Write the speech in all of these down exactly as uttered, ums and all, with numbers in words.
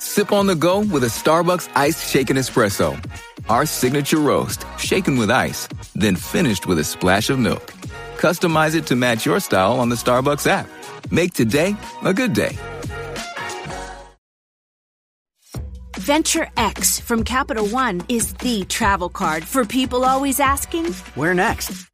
Sip on the go with a Starbucks iced shaken espresso. Our signature roast, shaken with ice, then finished with a splash of milk. Customize it to match your style on the Starbucks app. Make today a good day. Venture X from Capital One is the travel card for people always asking, "Where next?"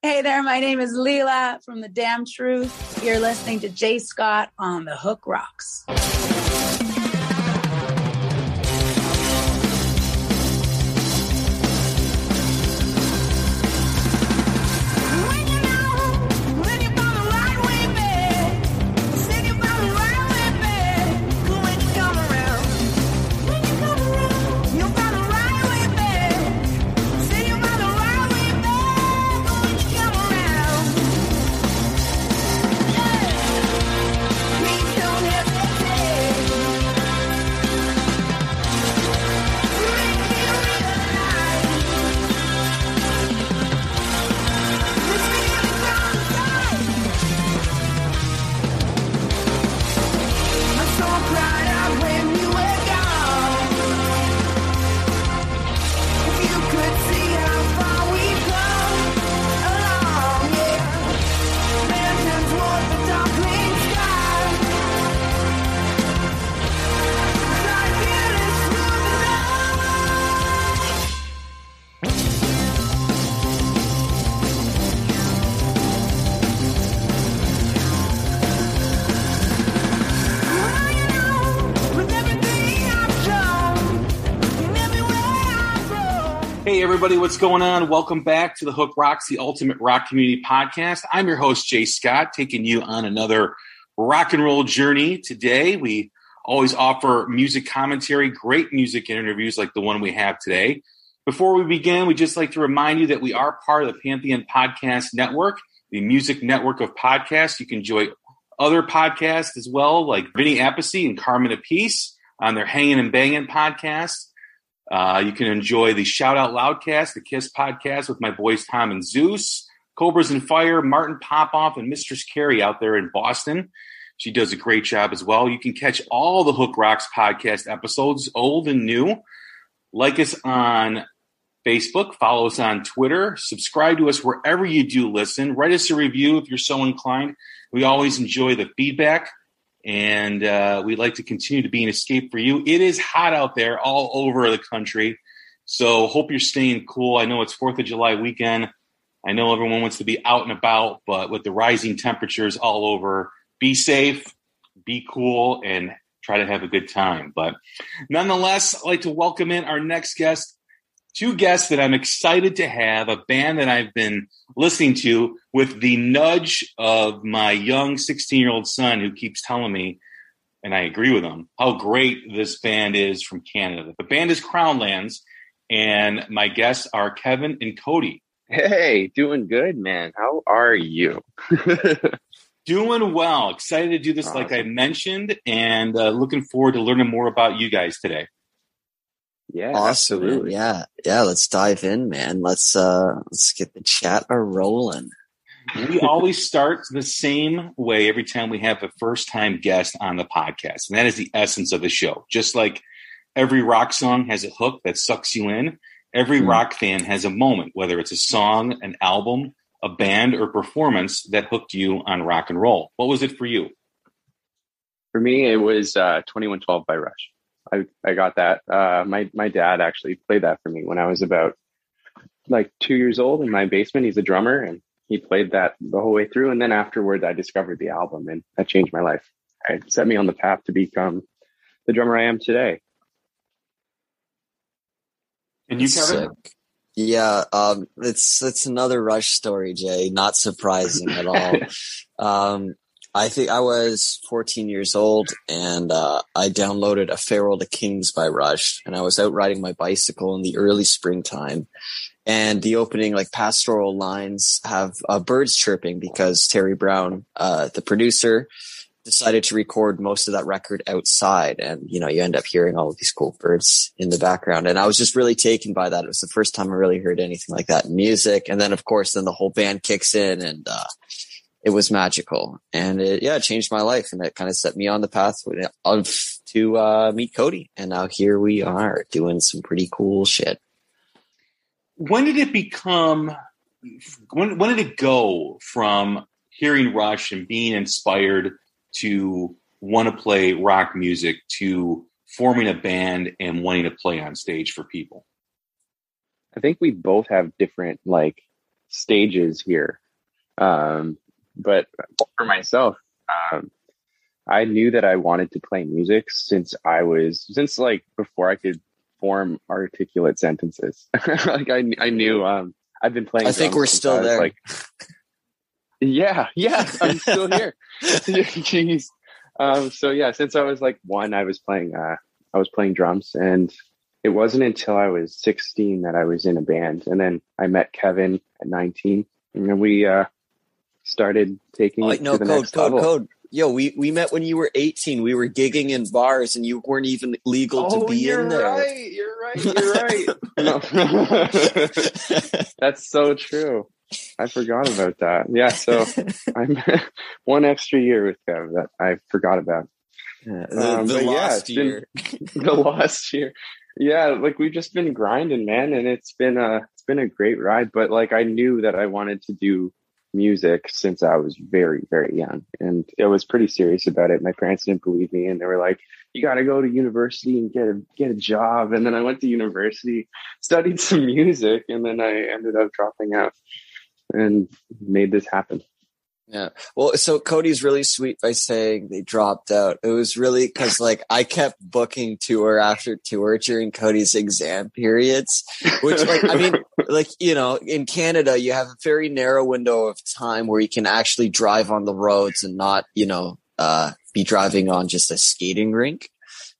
Hey there, my name is Leela from The Damn Truth. You're listening to Jay Scott on The Hook Rocks. Everybody, what's going on? Welcome back to The Hook Rocks, the ultimate rock community podcast. I'm your host, Jay Scott, taking you on another rock and roll journey today. We always offer music commentary, great music and interviews like the one we have today. Before we begin, we'd just like to remind you that we are part of the Pantheon Podcast Network, the music network of podcasts. You can join other podcasts as well, like Vinnie Appice and Carmen Appice on their Hanging and Banging podcast. Uh, you can enjoy the Shout Out Loudcast, the Kiss Podcast with my boys Tom and Zeus, Cobras and Fire, Martin Popoff, and Mistress Carrie out there in Boston. She does a great job as well. You can catch all the Hook Rocks podcast episodes, old and new. Like us on Facebook, follow us on Twitter, subscribe to us wherever you do listen, write us a review if you're so inclined. We always enjoy the feedback. And uh, we'd like to continue to be an escape for you. It is hot out there all over the country, so hope you're staying cool. I know it's fourth of July weekend. I know everyone wants to be out and about, but with the rising temperatures all over, be safe, be cool, and try to have a good time. But nonetheless, I'd like to welcome in our next guest, two guests that I'm excited to have, a band that I've been listening to with the nudge of my young sixteen-year-old son who keeps telling me, and I agree with him, how great this band is from Canada. The band is Crown Lands, and my guests are Kevin and Cody. Hey, doing good, man. How are you? Doing well. Excited to do this, awesome. Like I mentioned, and uh, looking forward to learning more about you guys today. Yeah, awesome, absolutely. Yeah, yeah. Let's dive in, man. Let's uh, let's get the chat a rolling. We always start the same way every time we have a first-time guest on the podcast, and that is the essence of the show. Just like every rock song has a hook that sucks you in, every mm. rock fan has a moment, whether it's a song, an album, a band, or performance that hooked you on rock and roll. What was it for you? For me, it was uh, twenty-one twelve by Rush. I, I got that. Uh, my, my dad actually played that for me when I was about like two years old in my basement. He's a drummer, and he played that the whole way through. And then afterwards, I discovered the album, and that changed my life. It set me on the path to become the drummer I am today. And you, Kevin? Sick. Yeah, um, it's it's another Rush story, Jay. Not surprising at all. um, I think I was fourteen years old, and uh, I downloaded A Farewell to Kings by Rush, and I was out riding my bicycle in the early springtime. And the opening, like, pastoral lines have uh, birds chirping because Terry Brown, uh, the producer, decided to record most of that record outside. And, you know, you end up hearing all of these cool birds in the background. And I was just really taken by that. It was the first time I really heard anything like that in music. And then, of course, then the whole band kicks in, and uh, it was magical. And, it, yeah, it changed my life. And it kind of set me on the path of, to uh, meet Cody. And now here we are doing some pretty cool shit. When did it become, when when did it go from hearing Rush and being inspired to want to play rock music to forming a band and wanting to play on stage for people? I think we both have different, like, stages here. Um, but for myself, um, I knew that I wanted to play music since I was, since like before I could form articulate sentences. like I, I knew. Um, I've been playing. I think we're still there. Like, yeah, yeah, I'm still here. Jeez. Um, so yeah, since I was like one, I was playing. Uh, I was playing drums, and it wasn't until I was sixteen that I was in a band, and then I met Kevin at nineteen, and then we uh, started taking. Oh, it no, to the code, next code, level. code. Yo, we, we met when you were eighteen. We were gigging in bars, and you weren't even legal oh, to be in there. Right. You're right. You're right. No. That's so true. I forgot about that. Yeah. So I'm one extra year with Kev that I forgot about. Yeah, the um, the last yeah, year. Been, the last year. Yeah. Like, we've just been grinding, man. And it's been a, it's been a great ride. But like, I knew that I wanted to do music since I was very, very young, and I was pretty serious about it. My parents didn't believe me, and they were like, you got to go to university and get a get a job. And then I went to university, studied some music, and then I ended up dropping out and made this happen. Yeah. Well, so Cody's really sweet by saying they dropped out. It was really because, like, I kept booking tour after tour during Cody's exam periods, which, like, I mean, like, you know, in Canada, you have a very narrow window of time where you can actually drive on the roads and not, you know, uh, be driving on just a skating rink.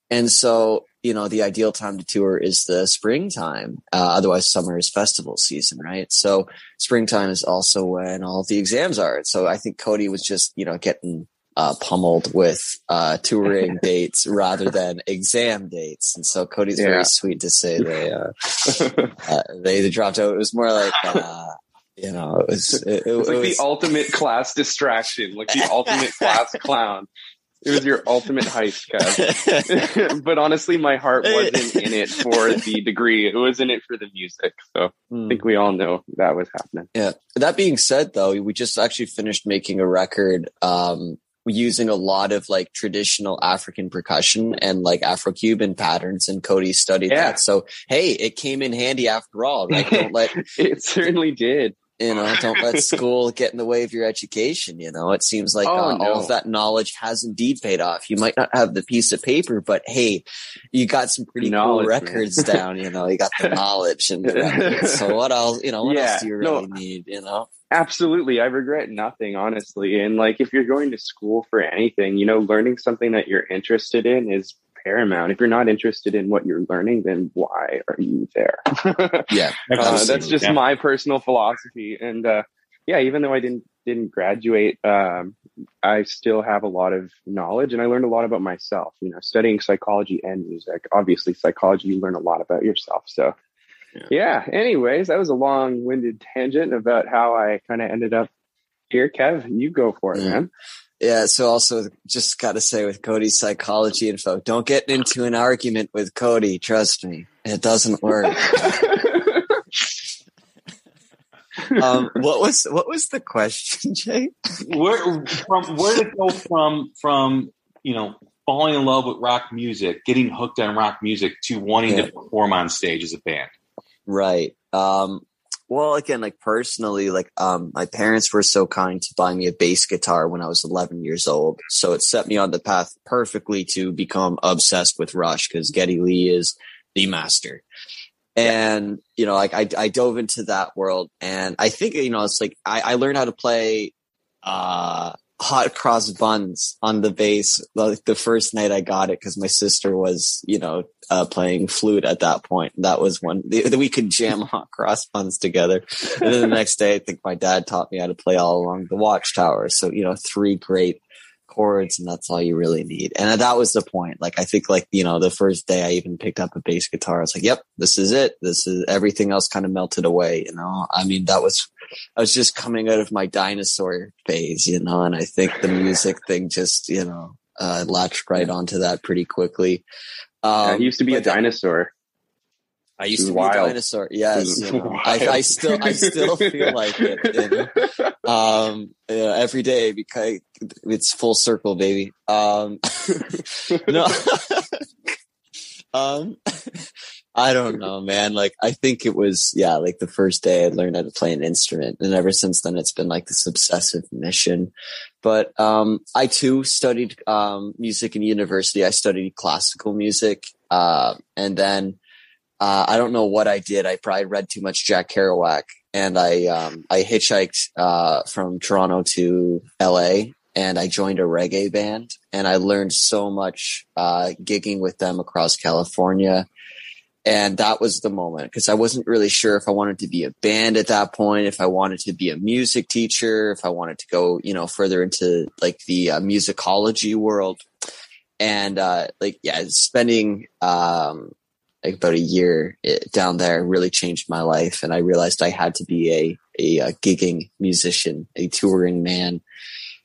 And so, you know, the ideal time to tour is the springtime. Uh, otherwise, summer is festival season, right? So springtime is also when all the exams are. So I think Cody was just, you know, getting uh, pummeled with uh, touring dates rather than exam dates. And so Cody's yeah. very sweet to say they, uh, uh, they dropped out. It was more like... Uh, You know, it was, it, it, it was like it was... the ultimate class distraction, like the ultimate class clown. It was your ultimate heist, Kev. But honestly, my heart wasn't in it for the degree. It was in it for the music. So mm. I think we all know that was happening. Yeah. That being said, though, we just actually finished making a record um, using a lot of, like, traditional African percussion and, like, Afro-Cuban patterns, and Cody studied yeah. that. So, hey, it came in handy after all. Like, don't let it certainly did. You know, don't let school get in the way of your education. You know, it seems like oh, uh, no. all of that knowledge has indeed paid off. You might not have the piece of paper, but hey, you got some pretty knowledge, cool records man. down. You know, you got the knowledge and the records. So what else? You know, what yeah, else do you really no, need? You know, absolutely. I regret nothing, honestly. And like, if you're going to school for anything, you know, learning something that you're interested in is paramount. If you're not interested in what you're learning, then why are you there? yeah uh, that's just yeah. my personal philosophy. And uh yeah even though I didn't didn't graduate um I still have a lot of knowledge, and I learned a lot about myself, you know, studying psychology and music. Obviously psychology, you learn a lot about yourself. So yeah, yeah. Anyways, that was a long winded tangent about how I kind of ended up here. Kev, you go for it, yeah. man. Yeah. So also just got to say with Cody's psychology info, don't get into an argument with Cody. Trust me. It doesn't work. um, what was, what was the question, Jay? Where, from, where to go from, from, you know, falling in love with rock music, getting hooked on rock music to wanting yeah. to perform on stage as a band. Right. Um, Well, again, like personally, like um, my parents were so kind to buy me a bass guitar when I was eleven years old. So it set me on the path perfectly to become obsessed with Rush, because Geddy Lee is the master. And, you know, like I, I dove into that world. And I think, you know, it's like I, I learned how to play uh, hot cross buns on the bass like the first night I got it, because my sister was, you know, Uh, playing flute at that point. That was one that we could jam hot cross buns together. And then the next day, I think my dad taught me how to play All Along the Watchtower. So, you know, three great chords, and that's all you really need. And that was the point. Like, I think like, you know, the first day I even picked up a bass guitar, I was like, yep, this is it. This is everything else kind of melted away. You know, I mean, that was, I was just coming out of my dinosaur phase, you know, and I think the music thing just, you know, uh, latched right onto that pretty quickly. Um, yeah, he used to be a dinosaur. I used to wild. be a dinosaur. Yes, you know, I, I still, I still feel like it. You know? Um, you know, every day, because it's full circle, baby. Um, no, um, I don't know, man. Like, I think it was, yeah, like the first day I learned how to play an instrument, and ever since then, it's been like this obsessive mission. But um, I too studied um, music in university. I studied classical music, uh, and then uh, I don't know what I did. I probably read too much Jack Kerouac, and I um, I hitchhiked uh, from Toronto to L A, and I joined a reggae band, and I learned so much uh, gigging with them across California. And that was the moment, because I wasn't really sure if I wanted to be a band at that point, if I wanted to be a music teacher, if I wanted to go, you know, further into like the uh, musicology world. And uh, like, yeah, spending um, like about a year down there really changed my life. And I realized I had to be a, a, a gigging musician, a touring man.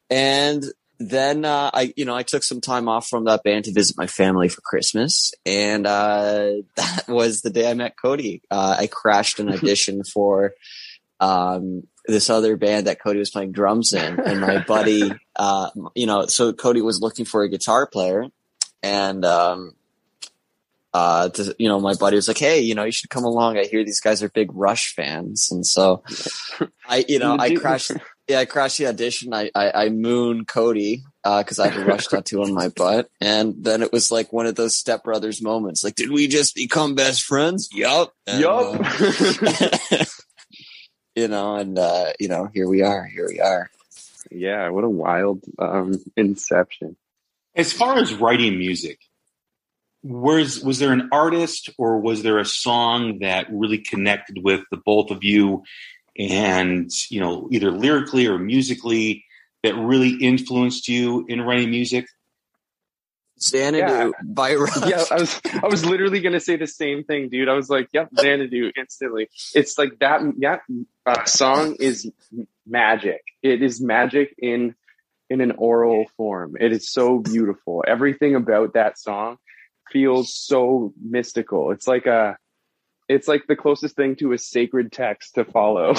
And then, uh, I, you know, I took some time off from that band to visit my family for Christmas. And, uh, that was the day I met Cody. Uh, I crashed an audition for, um, this other band that Cody was playing drums in. And my buddy, uh, you know, so Cody was looking for a guitar player, and, um, uh, to, you know, my buddy was like, hey, you know, you should come along. I hear these guys are big Rush fans. And so I, you know, I crashed. Yeah, I crashed the audition. I I, I moon Cody because uh, I had a Rush tattoo on my butt, and then it was like one of those stepbrothers moments. Like, did we just become best friends? Yup, yup. Uh, you know, and uh, you know, here we are. Here we are. Yeah, what a wild um, inception. As far as writing music, was was there an artist, or was there a song that really connected with the both of you? And, you know, either lyrically or musically that really influenced you in writing music? Xanadu yeah. by Rush. Yeah, I was I was literally going to say the same thing, dude. I was like, yep, Xanadu instantly. It's like that, that uh, song is magic. It is magic in in an oral form. It is so beautiful. Everything about that song feels so mystical. It's like a It's like the closest thing to a sacred text to follow.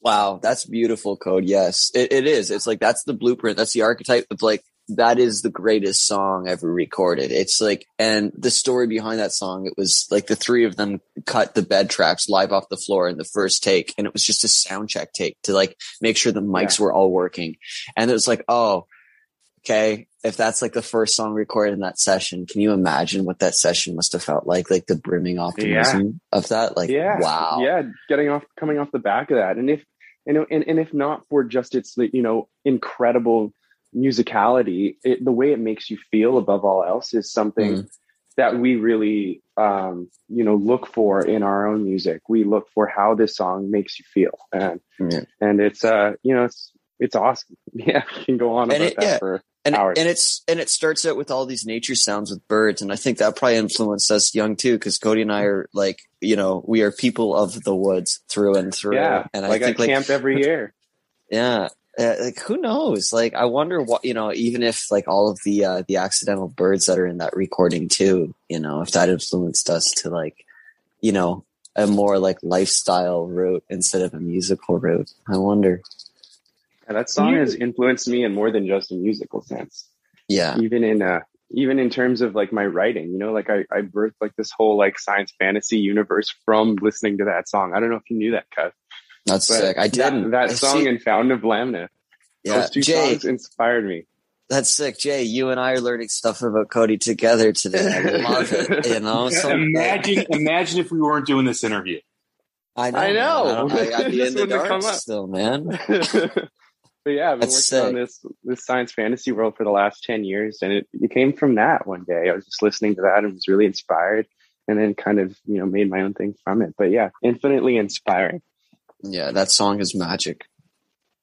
Wow. That's beautiful, Code. Yes, it, it is. It's like, that's the blueprint. That's the archetype of like, that is the greatest song ever recorded. It's like, and the story behind that song, it was like the three of them cut the bed tracks live off the floor in the first take. And it was just a sound check take to like make sure the mics yeah. were all working. And it was like, oh, okay, if that's like the first song recorded in that session, can you imagine what that session must have felt like? Like the brimming optimism yeah. of that? Like, yeah. wow. Yeah, getting off, coming off the back of that. And if, you know, and, and if not for just its, you know, incredible musicality, it, the way it makes you feel above all else is something mm. that we really, um, you know, look for in our own music. We look for how this song makes you feel. And, mm. and it's, uh, you know, it's, it's awesome. Yeah, I can go on and about it, that yeah. for and, hours. And it's and it starts out with all these nature sounds with birds, and I think that probably influenced us young too, because Cody and I are like, you know, we are people of the woods through and through. Yeah, and I like think I camp like, every year. Yeah. Uh, like who knows? Like I wonder what, you know, even if like all of the uh, the accidental birds that are in that recording too, you know, if that influenced us to like, you know, a more like lifestyle route instead of a musical route. I wonder. Yeah, that song has influenced me in more than just a musical sense. Yeah. Even in uh even in terms of like my writing, you know, like I, I birthed like this whole like science fantasy universe from listening to that song. I don't know if you knew that, Kev. That's but sick. I didn't. That, that I song see. And Fountain of Lamna. Yeah. Those two Jay, songs inspired me. That's sick. Jay, you and I are learning stuff about Cody together today. I love it. You know? So imagine imagine if we weren't doing this interview. I know. I know. I I, I'd be in the dark still, man. But yeah, I've been that's working sick. on this this science fantasy world for the last ten years, and it, it came from that one day. I was just listening to that and was really inspired, and then kind of, you know, made my own thing from it. But yeah, infinitely inspiring. Yeah, that song is magic.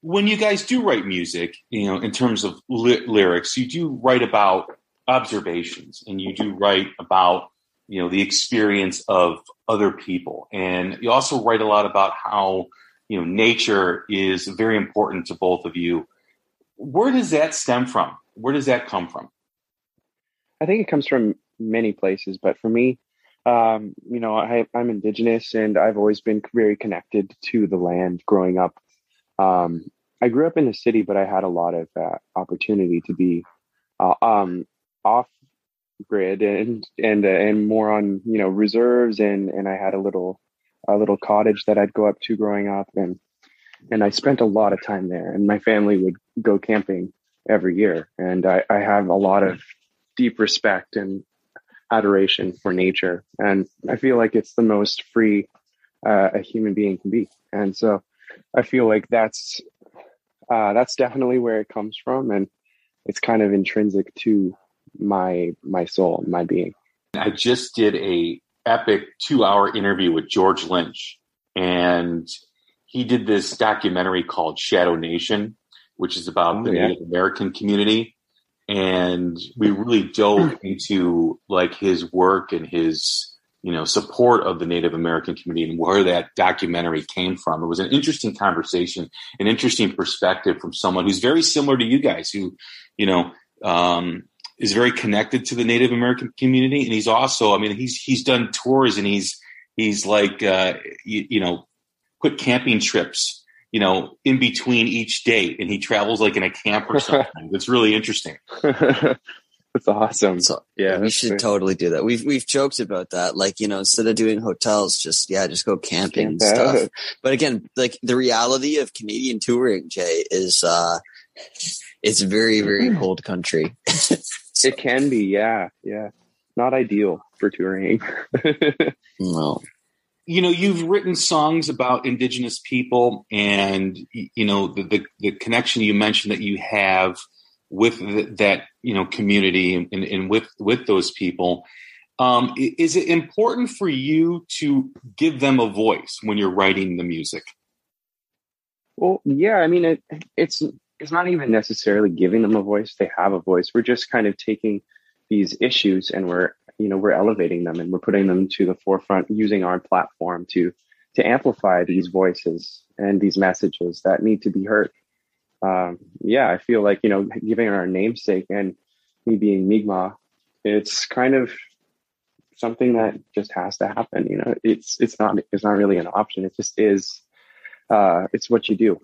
When you guys do write music, you know, in terms of li- lyrics, you do write about observations, and you do write about, you know, the experience of other people. And you also write a lot about how, you know, nature is very important to both of you. Where does that stem from? Where does that come from? I think it comes from many places, but for me, Um, you know, I, I'm indigenous, and I've always been very connected to the land growing up. Um, I grew up in the city, but I had a lot of uh, opportunity to be uh, um, off grid and and uh, and more on, you know, reserves. And, and I had a little a little cottage that I'd go up to growing up, and and I spent a lot of time there. And my family would go camping every year, and I, I have a lot of deep respect and adoration for nature, and I feel like it's the most free uh, a human being can be, and so I feel like that's uh, that's definitely where it comes from, and it's kind of intrinsic to my my soul, my being. I just did a epic two hour interview with George Lynch, and he did this documentary called Shadow Nation, which is about oh, the yeah. Native American community. And we really dove into like his work and his, you know, support of the Native American community and where that documentary came from. It was an interesting conversation, an interesting perspective from someone who's very similar to you guys, who, you know, um, is very connected to the Native American community. And he's also, I mean, he's he's done tours, and he's he's like, uh, you, you know, quick camping trips, you know, in between each date, and he travels like in a camp or something. It's really interesting. That's awesome. So, yeah, yeah, we should great. totally do that. We've we've joked about that, like, you know, instead of doing hotels, just yeah, just go camping and stuff. But again, like the reality of Canadian touring, Jay, is uh, it's very very cold country. So, it can be, yeah, yeah, not ideal for touring. No. You know, you've written songs about Indigenous people, and, you know, the, the, the connection you mentioned that you have with the, that, you know, community and, and with, with those people. Um, is it important for you to give them a voice when you're writing the music? Well, yeah, I mean, it, it's, it's not even necessarily giving them a voice. They have a voice. We're just kind of taking these issues, and we're, you know, we're elevating them, and we're putting them to the forefront, using our platform to to amplify these voices and these messages that need to be heard. Um, yeah, I feel like, you know, giving our namesake and me being Mi'kmaq, it's kind of something that just has to happen. You know, it's it's not it's not really an option. It just is. Uh, it's what you do.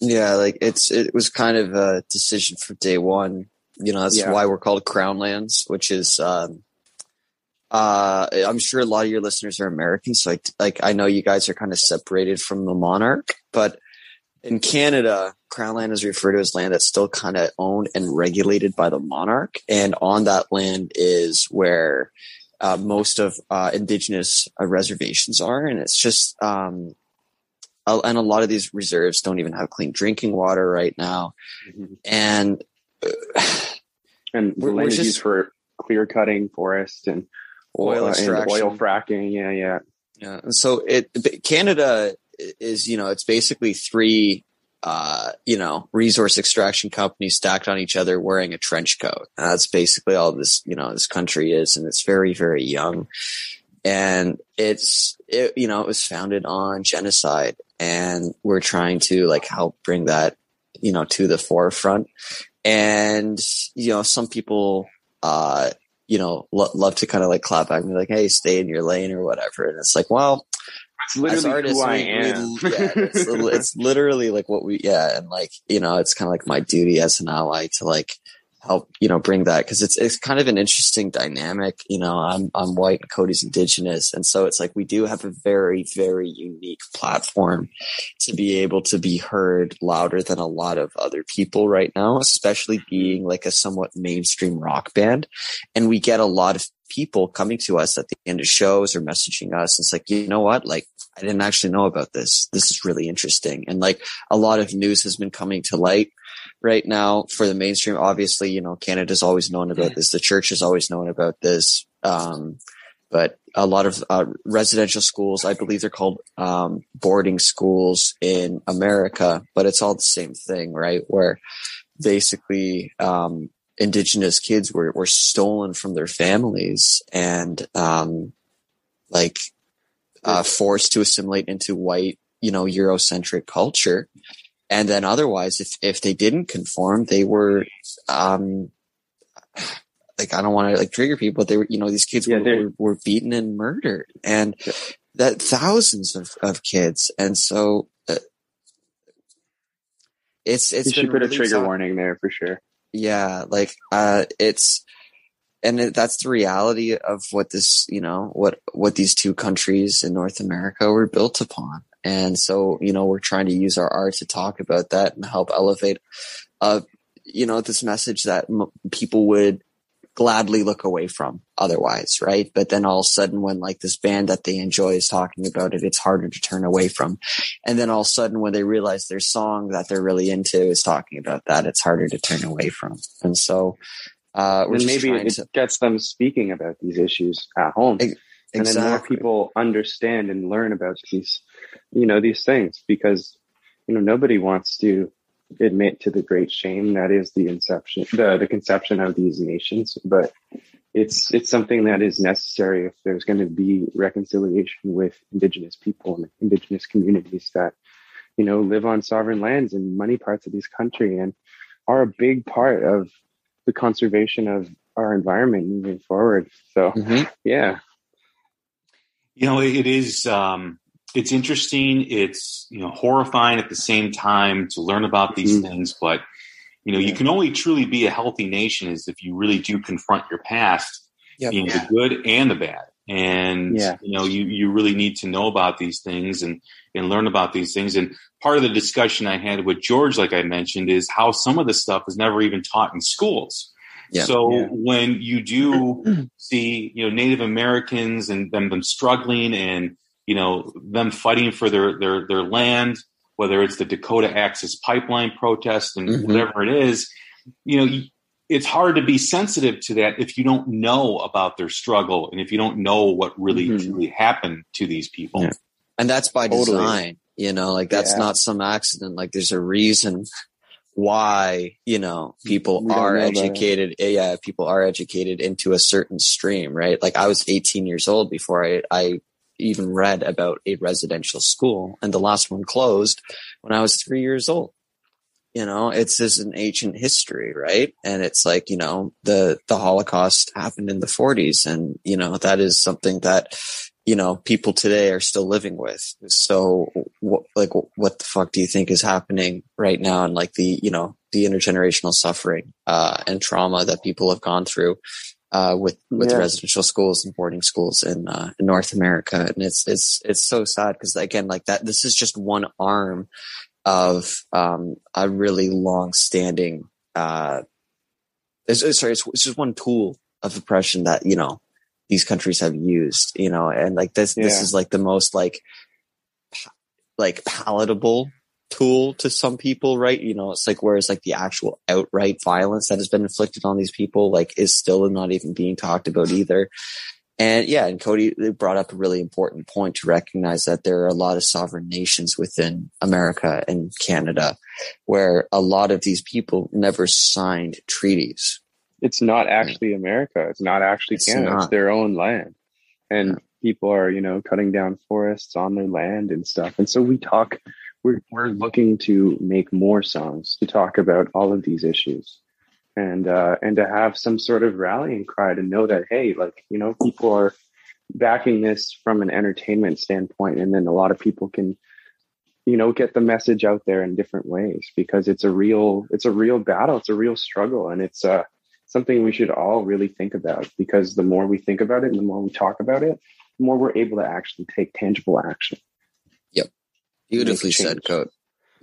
Yeah, like it's it was kind of a decision from day one. You know, that's yeah. why we're called Crown Lands, which is, um, uh, I'm sure a lot of your listeners are American. So like, like I know you guys are kind of separated from the monarch, but in Canada, Crown Land is referred to as land that's still kind of owned and regulated by the monarch. And on that land is where uh, most of uh, Indigenous uh, reservations are. And it's just, um, a, and a lot of these reserves don't even have clean drinking water right now. Mm-hmm. And and the land is used for clear cutting forests and oil, oil extraction, and oil fracking. Yeah, yeah, yeah. And so it Canada is, you know, it's basically three uh, you know, resource extraction companies stacked on each other wearing a trench coat. And that's basically all this, you know, this country is. And it's very, very young. And it's, it, you know, it was founded on genocide, and we're trying to like help bring that, you know, to the forefront. And, you know, some people, uh, you know, lo- love to kind of like clap back and be like, hey, stay in your lane or whatever. And it's like, well, that's literally as artists, who I we, am. We, yeah, it's, it's literally like what we, yeah. And like, you know, it's kind of like my duty as an ally to like, help, you know, bring that. Cause it's, it's kind of an interesting dynamic. You know, I'm, I'm white and Cody's indigenous. And so it's like, we do have a very, very unique platform to be able to be heard louder than a lot of other people right now, especially being like a somewhat mainstream rock band. And we get a lot of people coming to us at the end of shows or messaging us. It's like, you know what? Like, I didn't actually know about this. This is really interesting. And like a lot of news has been coming to light right now for the mainstream. Obviously, you know, Canada's always known about this. The church has always known about this. Um, but a lot of uh, residential schools, I believe they're called um, boarding schools in America, but it's all the same thing, right? Where basically um, indigenous kids were, were stolen from their families and um, like, Uh, forced to assimilate into white, you know, Eurocentric culture. And then otherwise, if, if they didn't conform, they were, um, like, I don't want to like trigger people, but they were, you know, these kids yeah, were, were, were beaten and murdered, and yeah. that thousands of, of kids. And so uh, it's, it's, you should put really a trigger tough. warning there for sure. Yeah. Like, uh, it's, And that's the reality of what this, you know, what, what these two countries in North America were built upon. And so, you know, we're trying to use our art to talk about that and help elevate, uh, you know, this message that m- people would gladly look away from otherwise. Right. But then all of a sudden when like this band that they enjoy is talking about it, it's harder to turn away from. And then all of a sudden when they realize their song that they're really into is talking about that, it's harder to turn away from. And so, Uh, and maybe it to... gets them speaking about these issues at home. Exactly. And then more people understand and learn about these, you know, these things, because, you know, nobody wants to admit to the great shame that is the inception, the, the conception of these nations. But it's, it's something that is necessary if there's going to be reconciliation with indigenous people and indigenous communities that, you know, live on sovereign lands in many parts of this country and are a big part of the conservation of our environment moving forward. So, mm-hmm. yeah. You know, it is, um, it's interesting. It's, you know, horrifying at the same time to learn about these mm-hmm. things, but you know, yeah. you can only truly be a healthy nation is if you really do confront your past, yep. you know, yeah. the good and the bad. And, yeah. you know, you, you really need to know about these things and, and learn about these things. And part of the discussion I had with George, like I mentioned, is how some of this stuff is never even taught in schools. Yeah. So yeah. when you do see, you know, Native Americans and them, them struggling and, you know, them fighting for their, their, their land, whether it's the Dakota Access Pipeline protest and mm-hmm. whatever it is, you know, you, it's hard to be sensitive to that if you don't know about their struggle and if you don't know what really mm-hmm. truly happened to these people. Yeah. And that's by totally. design, you know, like that's yeah. not some accident. Like there's a reason why, you know, people are educated. Yeah. People are educated into a certain stream, right? Like I was eighteen years old before I, I even read about a residential school, and the last one closed when I was three years old. You know, it's just an ancient history, right? And it's like, you know, the, the Holocaust happened in the forties. And, you know, that is something that, you know, people today are still living with. So what, like, what the fuck do you think is happening right now? And like the, you know, the intergenerational suffering, uh, and trauma that people have gone through, uh, with, with yeah. residential schools and boarding schools in, uh, in North America. And it's, it's, it's so sad. Cause again, like that, this is just one arm of um a really long-standing uh it's, it's, sorry it's, it's just one tool of oppression that, you know, these countries have used, you know. And like this yeah. this is like the most like like palatable tool to some people, right? You know, it's like, whereas like the actual outright violence that has been inflicted on these people like is still not even being talked about either. And yeah, and Cody brought up a really important point to recognize that there are a lot of sovereign nations within America and Canada where a lot of these people never signed treaties. It's not actually America. It's not actually it's Canada. Not. It's their own land. And yeah. people are, you know, cutting down forests on their land and stuff. And so we talk, we're, we're looking to make more songs to talk about all of these issues. And uh, and to have some sort of rallying cry to know that, hey, like, you know, people are backing this from an entertainment standpoint. And then a lot of people can, you know, get the message out there in different ways, because it's a real it's a real battle. It's a real struggle. And it's uh, something we should all really think about, because the more we think about it and the more we talk about it, the more we're able to actually take tangible action. Yep. Beautifully said, Code.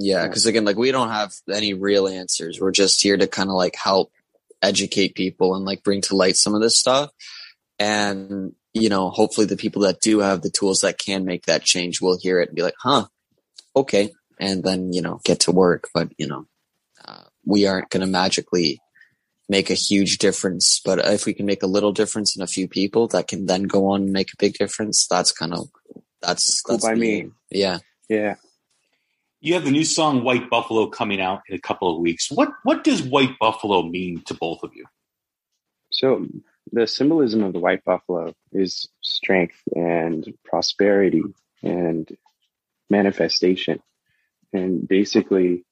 Yeah, because again, like, we don't have any real answers. We're just here to kind of like help educate people and like bring to light some of this stuff. And, you know, hopefully the people that do have the tools that can make that change will hear it and be like, huh, okay. And then, you know, get to work. But, you know, uh, we aren't going to magically make a huge difference. But if we can make a little difference in a few people that can then go on and make a big difference, that's kind of, that's, that's cool by me. Yeah. Yeah. You have the new song White Buffalo coming out in a couple of weeks. What what does White Buffalo mean to both of you? So the symbolism of the White Buffalo is strength and prosperity and manifestation. And basically,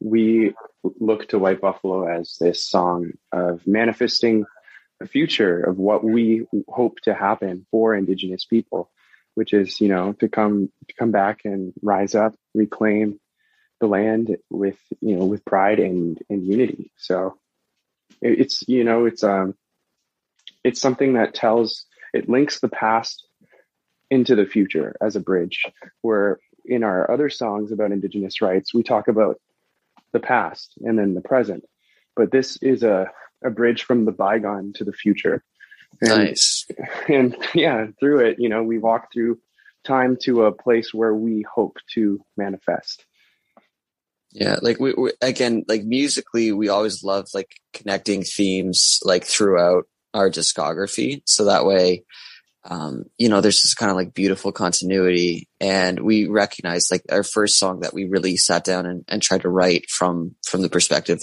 we look to White Buffalo as this song of manifesting the future of what we hope to happen for Indigenous people, which is, you know, to come to come back and rise up, reclaim the land with, you know, with pride and, and unity. So it, it's, you know, it's um it's something that tells, it links the past into the future as a bridge, where in our other songs about Indigenous rights, we talk about the past and then the present. But this is a, a bridge from the bygone to the future. And, nice. And yeah, through it, you know, we walk through time to a place where we hope to manifest. Yeah. Like we, we again, like musically, we always love like connecting themes like throughout our discography. So that way, um, you know, there's this kind of like beautiful continuity, and we recognize like our first song that we really sat down and, and tried to write from, from the perspective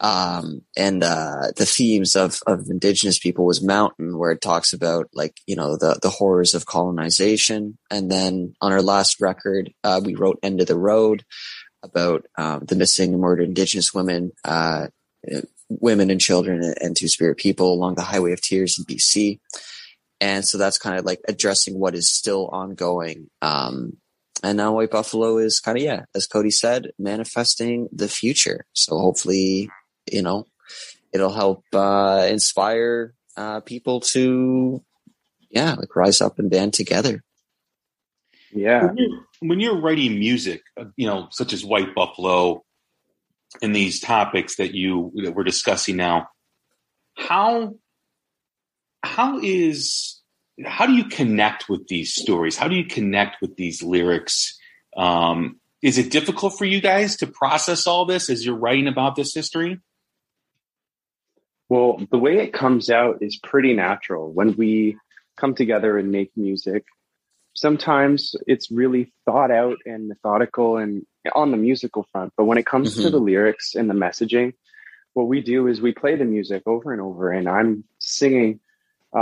um and uh the themes of of Indigenous people was Mountain, where it talks about like, you know, the the horrors of colonization. And then on our last record uh we wrote End of the Road about um the missing and murdered Indigenous women uh women and children and Two-Spirit people along the Highway of Tears in B C. And so that's kind of like addressing what is still ongoing. um And now White Buffalo is kind of, yeah, as Cody said, manifesting the future. So hopefully, you know, it'll help uh, inspire uh, people to, yeah, like rise up and band together. Yeah. When you're, when you're writing music, you know, such as White Buffalo and these topics that you that we're discussing now, how how is how do you connect with these stories? How do you connect with these lyrics? Um, is it difficult for you guys to process all this as you're writing about this history? Well, the way it comes out is pretty natural. When we come together and make music, sometimes it's really thought out and methodical and on the musical front. But when it comes mm-hmm. to the lyrics and the messaging, what we do is we play the music over and over, and I'm singing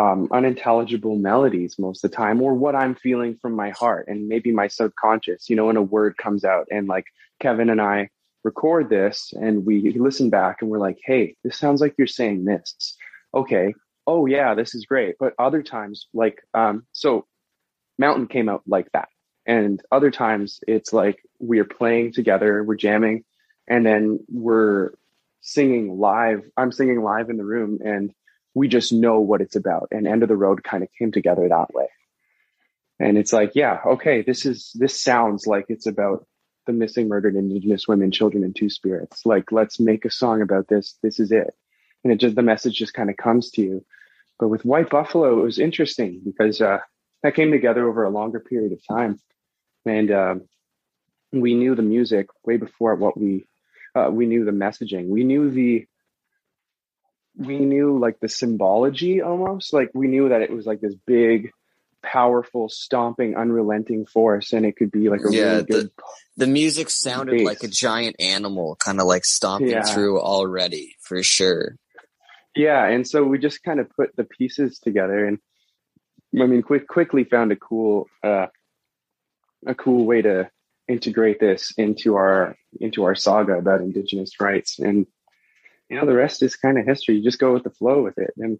Um, unintelligible melodies most of the time, or what I'm feeling from my heart and maybe my subconscious, you know, and a word comes out. And like Kevin and I record this and we listen back and we're like, hey, this sounds like you're saying this. Okay. Oh yeah, this is great. But other times like, um, so Mountain came out like that. And other times it's like, we are playing together, we're jamming, and then we're singing live. I'm singing live in the room, and we just know what it's about. And End of the Road kind of came together that way. And it's like, yeah, okay, this is, this sounds like it's about the missing, murdered Indigenous women, children, and Two-Spirits. Like, let's make a song about this. This is it. And it just, the message just kind of comes to you. But with White Buffalo, it was interesting because uh, that came together over a longer period of time. And um, we knew the music way before what we, uh, we knew the messaging. We knew the, we knew like the symbology almost. Like we knew that it was like this big, powerful, stomping, unrelenting force, and it could be like a yeah, really good. The, the music sounded bass. Like a giant animal, kind of like stomping yeah. through already for sure. Yeah, and so we just kind of put the pieces together, and I mean, quick, quickly found a cool, uh, a cool way to integrate this into our into our saga about Indigenous rights, and you know, the rest is kind of history. You just go with the flow with it, and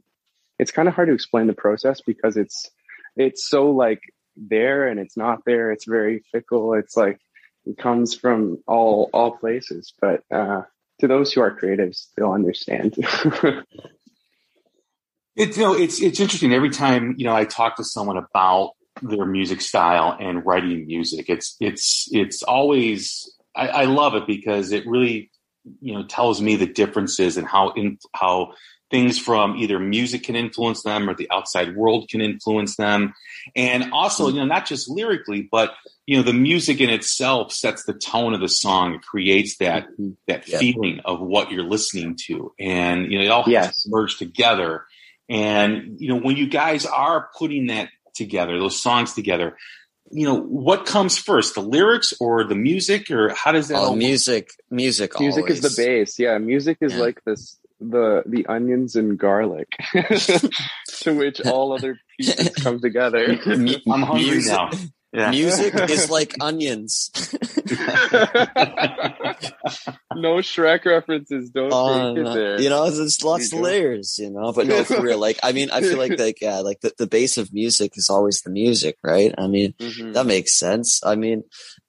it's kind of hard to explain the process because it's. It's so like there and it's not there. It's very fickle. It's like it comes from all all places. But uh, to those who are creatives, they'll understand. It's you know, it's it's interesting. Every time you know, I talk to someone about their music style and writing music. It's it's it's always I, I love it because it really you know tells me the differences and how in how. Things from either music can influence them or the outside world can influence them. And also, you know, not just lyrically, but, you know, the music in itself sets the tone of the song. It creates that, that yeah. feeling of what you're listening to. And, you know, it all yes. has to merge together. And, you know, when you guys are putting that together, those songs together, you know, what comes first, the lyrics or the music, or how does that oh, all music, work? Music, music always. Is the base. Yeah. Music is yeah. like this. the the onions and garlic to which all other pieces come together. I'm hungry music, now. Yeah. Music is like onions. No Shrek references. Don't uh, no. there. You know, there's lots of layers, you know, but no, for real. Like, I mean, I feel like, like, yeah, like the, the base of music is always the music, right? I mean, mm-hmm. that makes sense. I mean,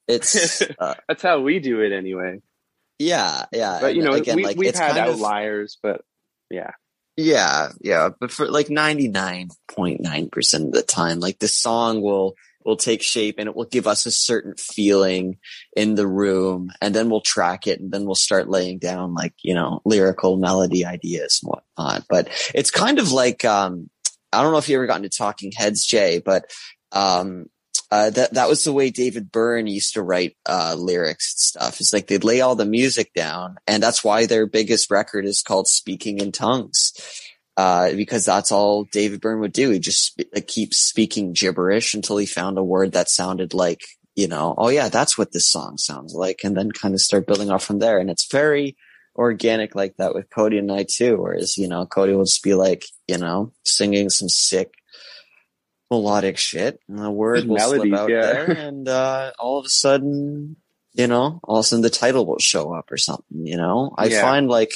it's, uh, that's how we do it anyway. Yeah, yeah. But, you and know, again, we, like, we've it's had kind outliers, of, but yeah. Yeah, yeah. But for like ninety-nine point nine percent of the time, like the song will will take shape and it will give us a certain feeling in the room. And then we'll track it and then we'll start laying down like, you know, lyrical melody ideas and whatnot. But it's kind of like, um, I don't know if you ever got into Talking Heads, Jay, but um Uh, that that was the way David Byrne used to write uh, lyrics and stuff. It's like they'd lay all the music down, and that's why their biggest record is called "Speaking in Tongues," uh, because that's all David Byrne would do. He just like, keeps speaking gibberish until he found a word that sounded like, you know, oh yeah, that's what this song sounds like, and then kind of start building off from there. And it's very organic like that with Cody and I too. Whereas you know, Cody will just be like, you know, singing some sick. Melodic shit, and the word will melody, slip out yeah. there, and uh, all of a sudden, you know, all of a sudden the title will show up or something. You know, I yeah. find like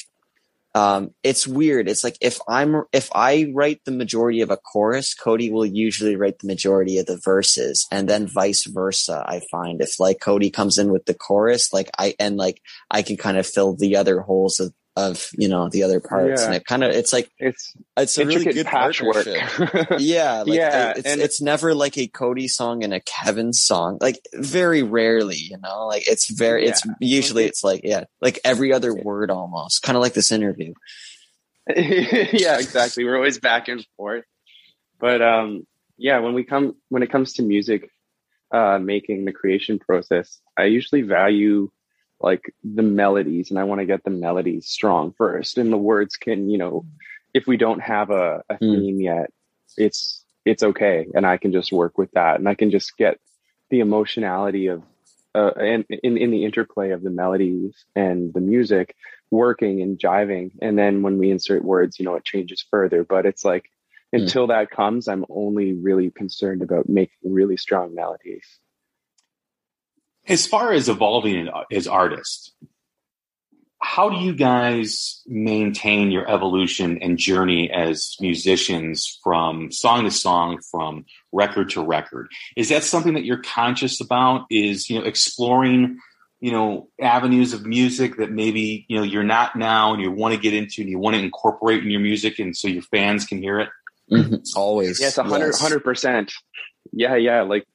um, it's weird. It's like if I'm if I write the majority of a chorus, Cody will usually write the majority of the verses, and then vice versa. I find if like Cody comes in with the chorus, like I and like I can kind of fill the other holes of. Of you know the other parts yeah. and it kind of it's like it's it's a really good patchwork. yeah like yeah I, it's, and it's never like a Cody song and a Kevin song, like very rarely, you know, like it's very yeah. it's usually it's like yeah like every other word almost, kind of like this interview. Yeah, exactly. We're always back and forth, but um yeah when we come when it comes to music uh making, the creation process, I usually value like the melodies, and I want to get the melodies strong first, and the words can, you know, if we don't have a, a theme mm. yet, it's it's okay, and I can just work with that, and I can just get the emotionality of uh, and in in the interplay of the melodies and the music working and jiving, and then when we insert words, you know, it changes further. But it's like until mm. that comes, I'm only really concerned about making really strong melodies. As far as evolving as artists, how do you guys maintain your evolution and journey as musicians from song to song, from record to record? Is that something that you're conscious about? Is, you know, exploring, you know, avenues of music that maybe, you know, you're not now and you want to get into and you want to incorporate in your music and so your fans can hear it? Mm-hmm. Always. Yes, one hundred, yes. one hundred percent. Yeah, yeah, like.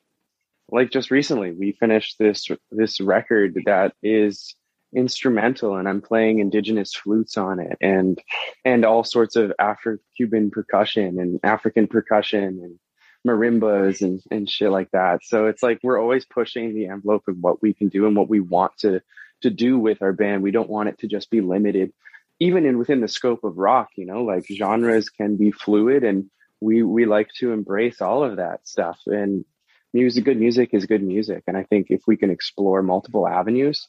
Like just recently, we finished this this record that is instrumental, and I'm playing indigenous flutes on it, and and all sorts of Afro-Cuban percussion and African percussion and marimbas and, and shit like that. So it's like we're always pushing the envelope of what we can do and what we want to to do with our band. We don't want it to just be limited even in within the scope of rock, you know, like genres can be fluid, and we we like to embrace all of that stuff. And music, good music is good music. And I think if we can explore multiple avenues,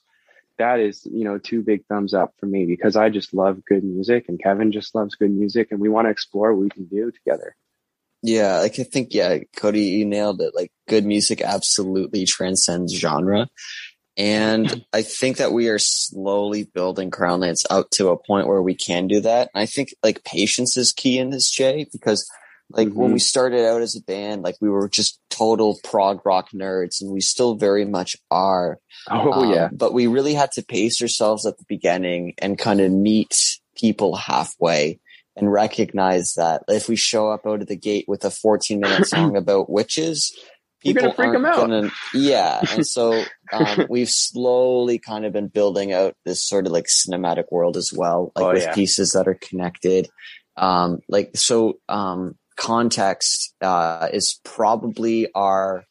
that is, you know, two big thumbs up for me, because I just love good music, and Kevin just loves good music, and we want to explore what we can do together. Yeah, like I think, yeah, Cody, you nailed it. Like, good music absolutely transcends genre. And I think that we are slowly building Crown Lands up to a point where we can do that. And I think, like, patience is key in this, Jay, because, like, mm-hmm. when we started out as a band, like, we were just total prog rock nerds, and we still very much are. Oh, um, yeah. But we really had to pace ourselves at the beginning and kind of meet people halfway and recognize that if we show up out of the gate with a fourteen-minute song about witches – people You're gonna freak them out. Gonna, yeah. And so um, we've slowly kind of been building out this sort of like cinematic world as well, like oh, with yeah. pieces that are connected. Um, like, so um, Context uh, is probably our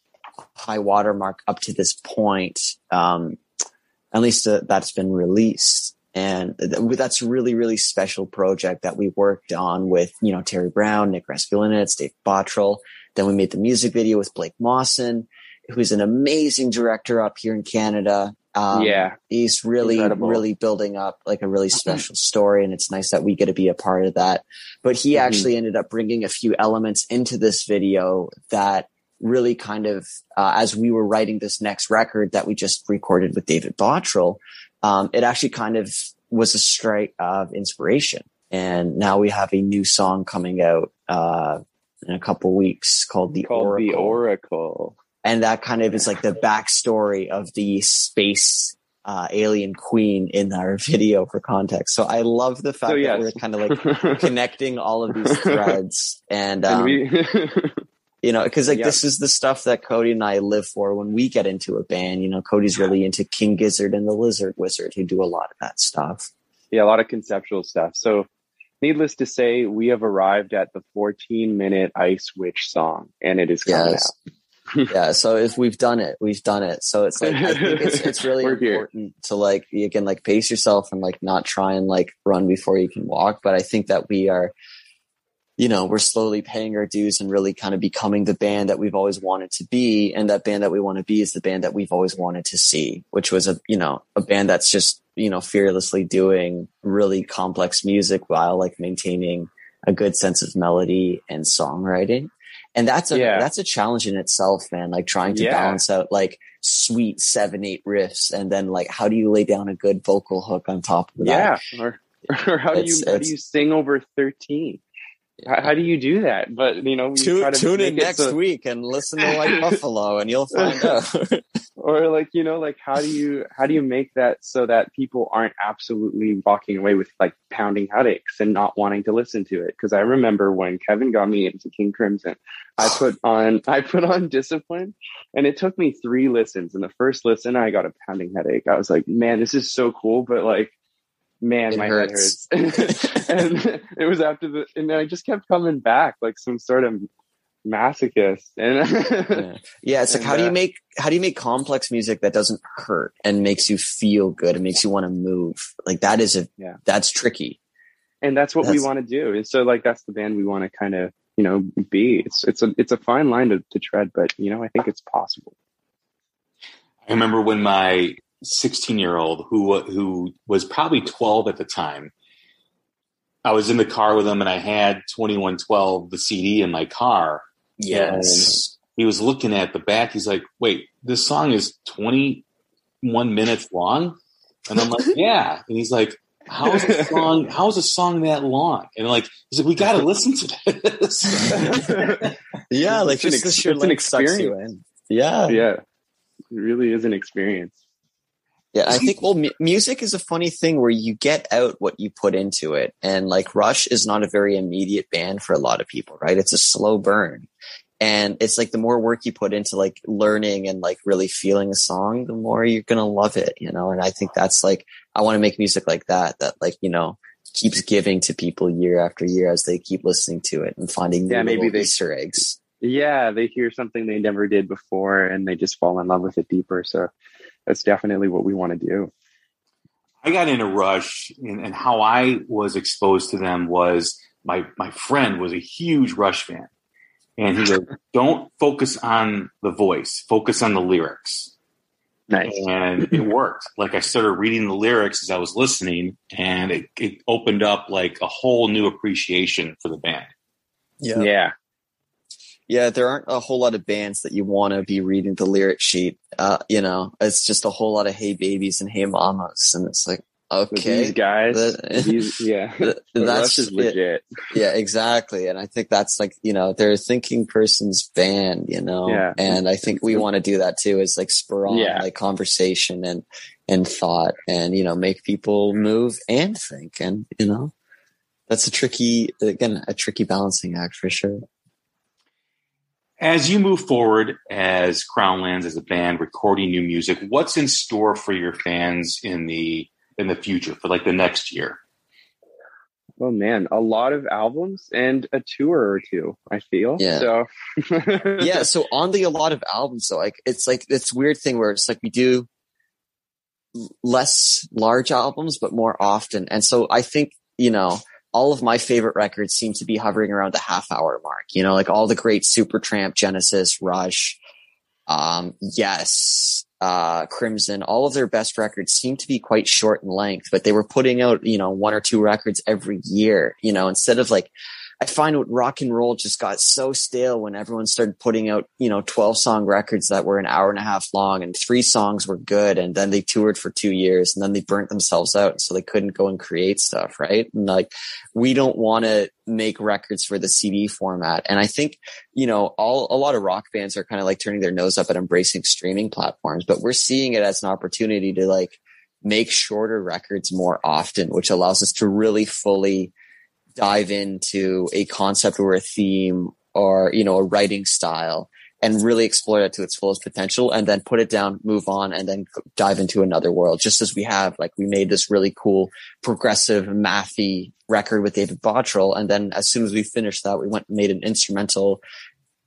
high watermark up to this point. Um, at least uh, that's been released. And th- that's really, really special project that we worked on with, you know, Terry Brown, Nick Raskulinitz, Dave Bottrell. Then we made the music video with Blake Mawson, who's an amazing director up here in Canada. Um, yeah. He's really, incredible. really building up like a really special story. And it's nice that we get to be a part of that. But he mm-hmm. actually ended up bringing a few elements into this video that really kind of, uh, as we were writing this next record that we just recorded with David Bottrell, um, it actually kind of was a strike of inspiration. And now we have a new song coming out, uh, in a couple weeks called the called Oracle. the Oracle. And that kind of is like the backstory of the space uh, alien queen in our video for Context. So I love the fact so, yes. that we're kind of like connecting all of these threads. And, um, and we... you know, because like yeah. this is the stuff that Cody and I live for when we get into a band. You know, Cody's yeah. really into King Gizzard and the Lizard Wizard, who do a lot of that stuff. Yeah, a lot of conceptual stuff. So needless to say, we have arrived at the fourteen-minute Ice Witch song, and it is coming yes. out. yeah, so if we've done it, we've done it. So it's like, I think it's, it's really important here. to like, you can like pace yourself and like not try and like run before you can walk. But I think that we are, you know, we're slowly paying our dues and really kind of becoming the band that we've always wanted to be. And that band that we want to be is the band that we've always wanted to see, which was a, you know, a band that's just, you know, fearlessly doing really complex music while like maintaining a good sense of melody and songwriting. And that's a, yeah. that's a challenge in itself, man. Like trying to yeah. balance out like sweet seven, eight riffs. And then like, how do you lay down a good vocal hook on top of that? Yeah. Or, or how it's, do you, how do you sing over thirteen? How, how do you do that? But, you know, we tune, try to tune in next so... week and listen to White Buffalo and you'll find out. Or like, you know, like how do you how do you make that so that people aren't absolutely walking away with like pounding headaches and not wanting to listen to it? Because I remember when Kevin got me into King Crimson, I put on I put on Discipline, and it took me three listens. And the first listen, I got a pounding headache. I was like, man, this is so cool, but like, man, it my hurts. head hurts. And it was after the, and then I just kept coming back like some sort of masochist. And yeah. yeah, it's like, and, how uh, do you make, how do you make complex music that doesn't hurt and makes you feel good and makes you want to move? Like that is a, yeah. that's tricky. And that's what that's, we want to do. And so like, that's the band we want to kind of, you know, be. It's, it's a, it's a fine line to, to tread, but you know, I think it's possible. I remember when my sixteen year old who who was probably twelve at the time, I was in the car with him, and I had twenty-one twelve the C D in my car. Yes. And he was looking at the back, he's like, wait, this song is twenty-one minutes long? And I'm like, yeah. And he's like, how is a song how is a song that long? And like, he's like, we gotta listen to this. Yeah, like it's just an, ex- your, like, an experience. You in. Yeah. Yeah. It really is an experience. Yeah, I think, well, mu- music is a funny thing where you get out what you put into it. And like Rush is not a very immediate band for a lot of people, right? It's a slow burn. And it's like the more work you put into like learning and like really feeling a song, the more you're going to love it, you know? And I think that's like, I want to make music like that, that like, you know, keeps giving to people year after year as they keep listening to it and finding yeah, new maybe little they, Easter eggs. Yeah, they hear something they never did before and they just fall in love with it deeper. So that's definitely what we want to do. I got into Rush, and, and how I was exposed to them was my my friend was a huge Rush fan. And he goes, don't focus on the voice, focus on the lyrics. Nice. And it worked. Like, I started reading the lyrics as I was listening, and it, it opened up like a whole new appreciation for the band. Yeah. Yeah. Yeah. There aren't a whole lot of bands that you want to be reading the lyric sheet. Uh, you know, it's just a whole lot of Hey Babies and Hey Mamas. And it's like, okay, with these guys, the, these, yeah, the, that's just legit. Yeah, exactly. And I think that's like, you know, they're a thinking person's band, you know, yeah. And I think we want to do that too, is like spur on yeah. like conversation and, and thought and, you know, make people move and think. And, you know, that's a tricky, again, a tricky balancing act for sure. As you move forward as Crown Lands, as a band, recording new music, what's in store for your fans in the, in the future, for like the next year? Oh man, a lot of albums and a tour or two, I feel. Yeah. So yeah, so on the a lot of albums though, like it's like it's weird thing where it's like we do less large albums but more often. And so I think, you know, all of my favorite records seem to be hovering around the half hour mark, you know, like all the great Supertramp, Genesis, Rush, um, Yes, Uh, Crimson, all of their best records seem to be quite short in length, but they were putting out, you know, one or two records every year, you know, instead of like, I find what rock and roll just got so stale when everyone started putting out, you know, twelve song records that were an hour and a half long and three songs were good. And then they toured for two years and then they burnt themselves out. So they couldn't go and create stuff. Right. And like, we don't want to make records for the C D format. And I think, you know, all a lot of rock bands are kind of like turning their nose up at embracing streaming platforms, but we're seeing it as an opportunity to like make shorter records more often, which allows us to really fully dive into a concept or a theme or, you know, a writing style and really explore that to its fullest potential and then put it down, move on, and then dive into another world. Just as we have, like, we made this really cool progressive mathy record with David Bottrell. And then as soon as we finished that, we went and made an instrumental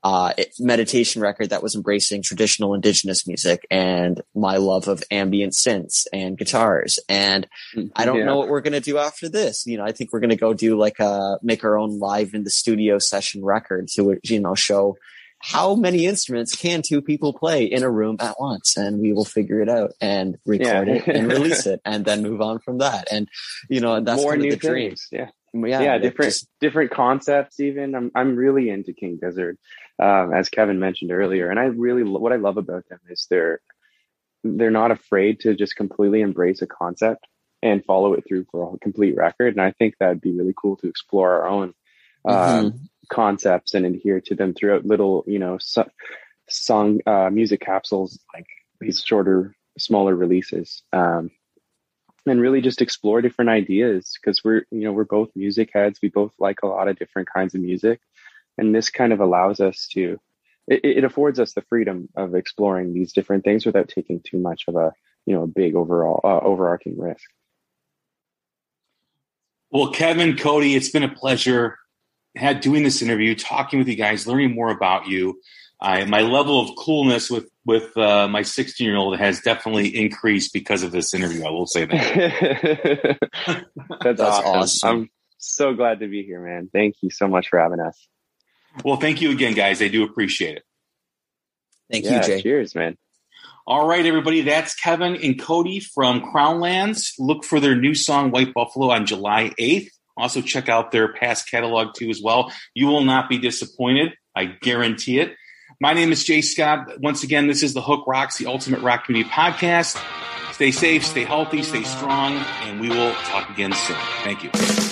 uh, meditation record that was embracing traditional indigenous music and my love of ambient synths and guitars. And I don't yeah. know what we're going to do after this. You know, I think we're going to go do like a, make our own live in the studio session record to, you know, show how many instruments can two people play in a room at once. And we will figure it out and record yeah. it and release it and then move on from that. And, you know, that's more new the dream. Yeah. Yeah, yeah, different just, different concepts even. I'm I'm really into King Gizzard, um, as Kevin mentioned earlier. And I really lo- what I love about them is they're they're not afraid to just completely embrace a concept and follow it through for a complete record. And I think that'd be really cool to explore our own uh, mm-hmm. concepts and adhere to them throughout little, you know, so- song uh, music capsules, like these shorter, smaller releases. Um, And really just explore different ideas, because we're, you know, we're both music heads. We both like a lot of different kinds of music. And this kind of allows us to, it, it affords us the freedom of exploring these different things without taking too much of a, you know, a big overall uh, overarching risk. Well, Kevin, Cody, it's been a pleasure had doing this interview, talking with you guys, learning more about you. I, my level of coolness with with uh, my sixteen-year-old has definitely increased because of this interview. I will say that. That's, That's awesome. awesome. I'm so glad to be here, man. Thank you so much for having us. Well, thank you again, guys. I do appreciate it. Thank yeah, you, Jay. Cheers, man. All right, everybody. That's Kevin and Cody from Crown Lands. Look for their new song, White Buffalo, on July eighth. Also check out their past catalog, too, as well. You will not be disappointed. I guarantee it. My name is Jay Scott. Once again, this is The Hook Rocks, the ultimate rock community podcast. Stay safe, stay healthy, stay strong, and we will talk again soon. Thank you. Yeah!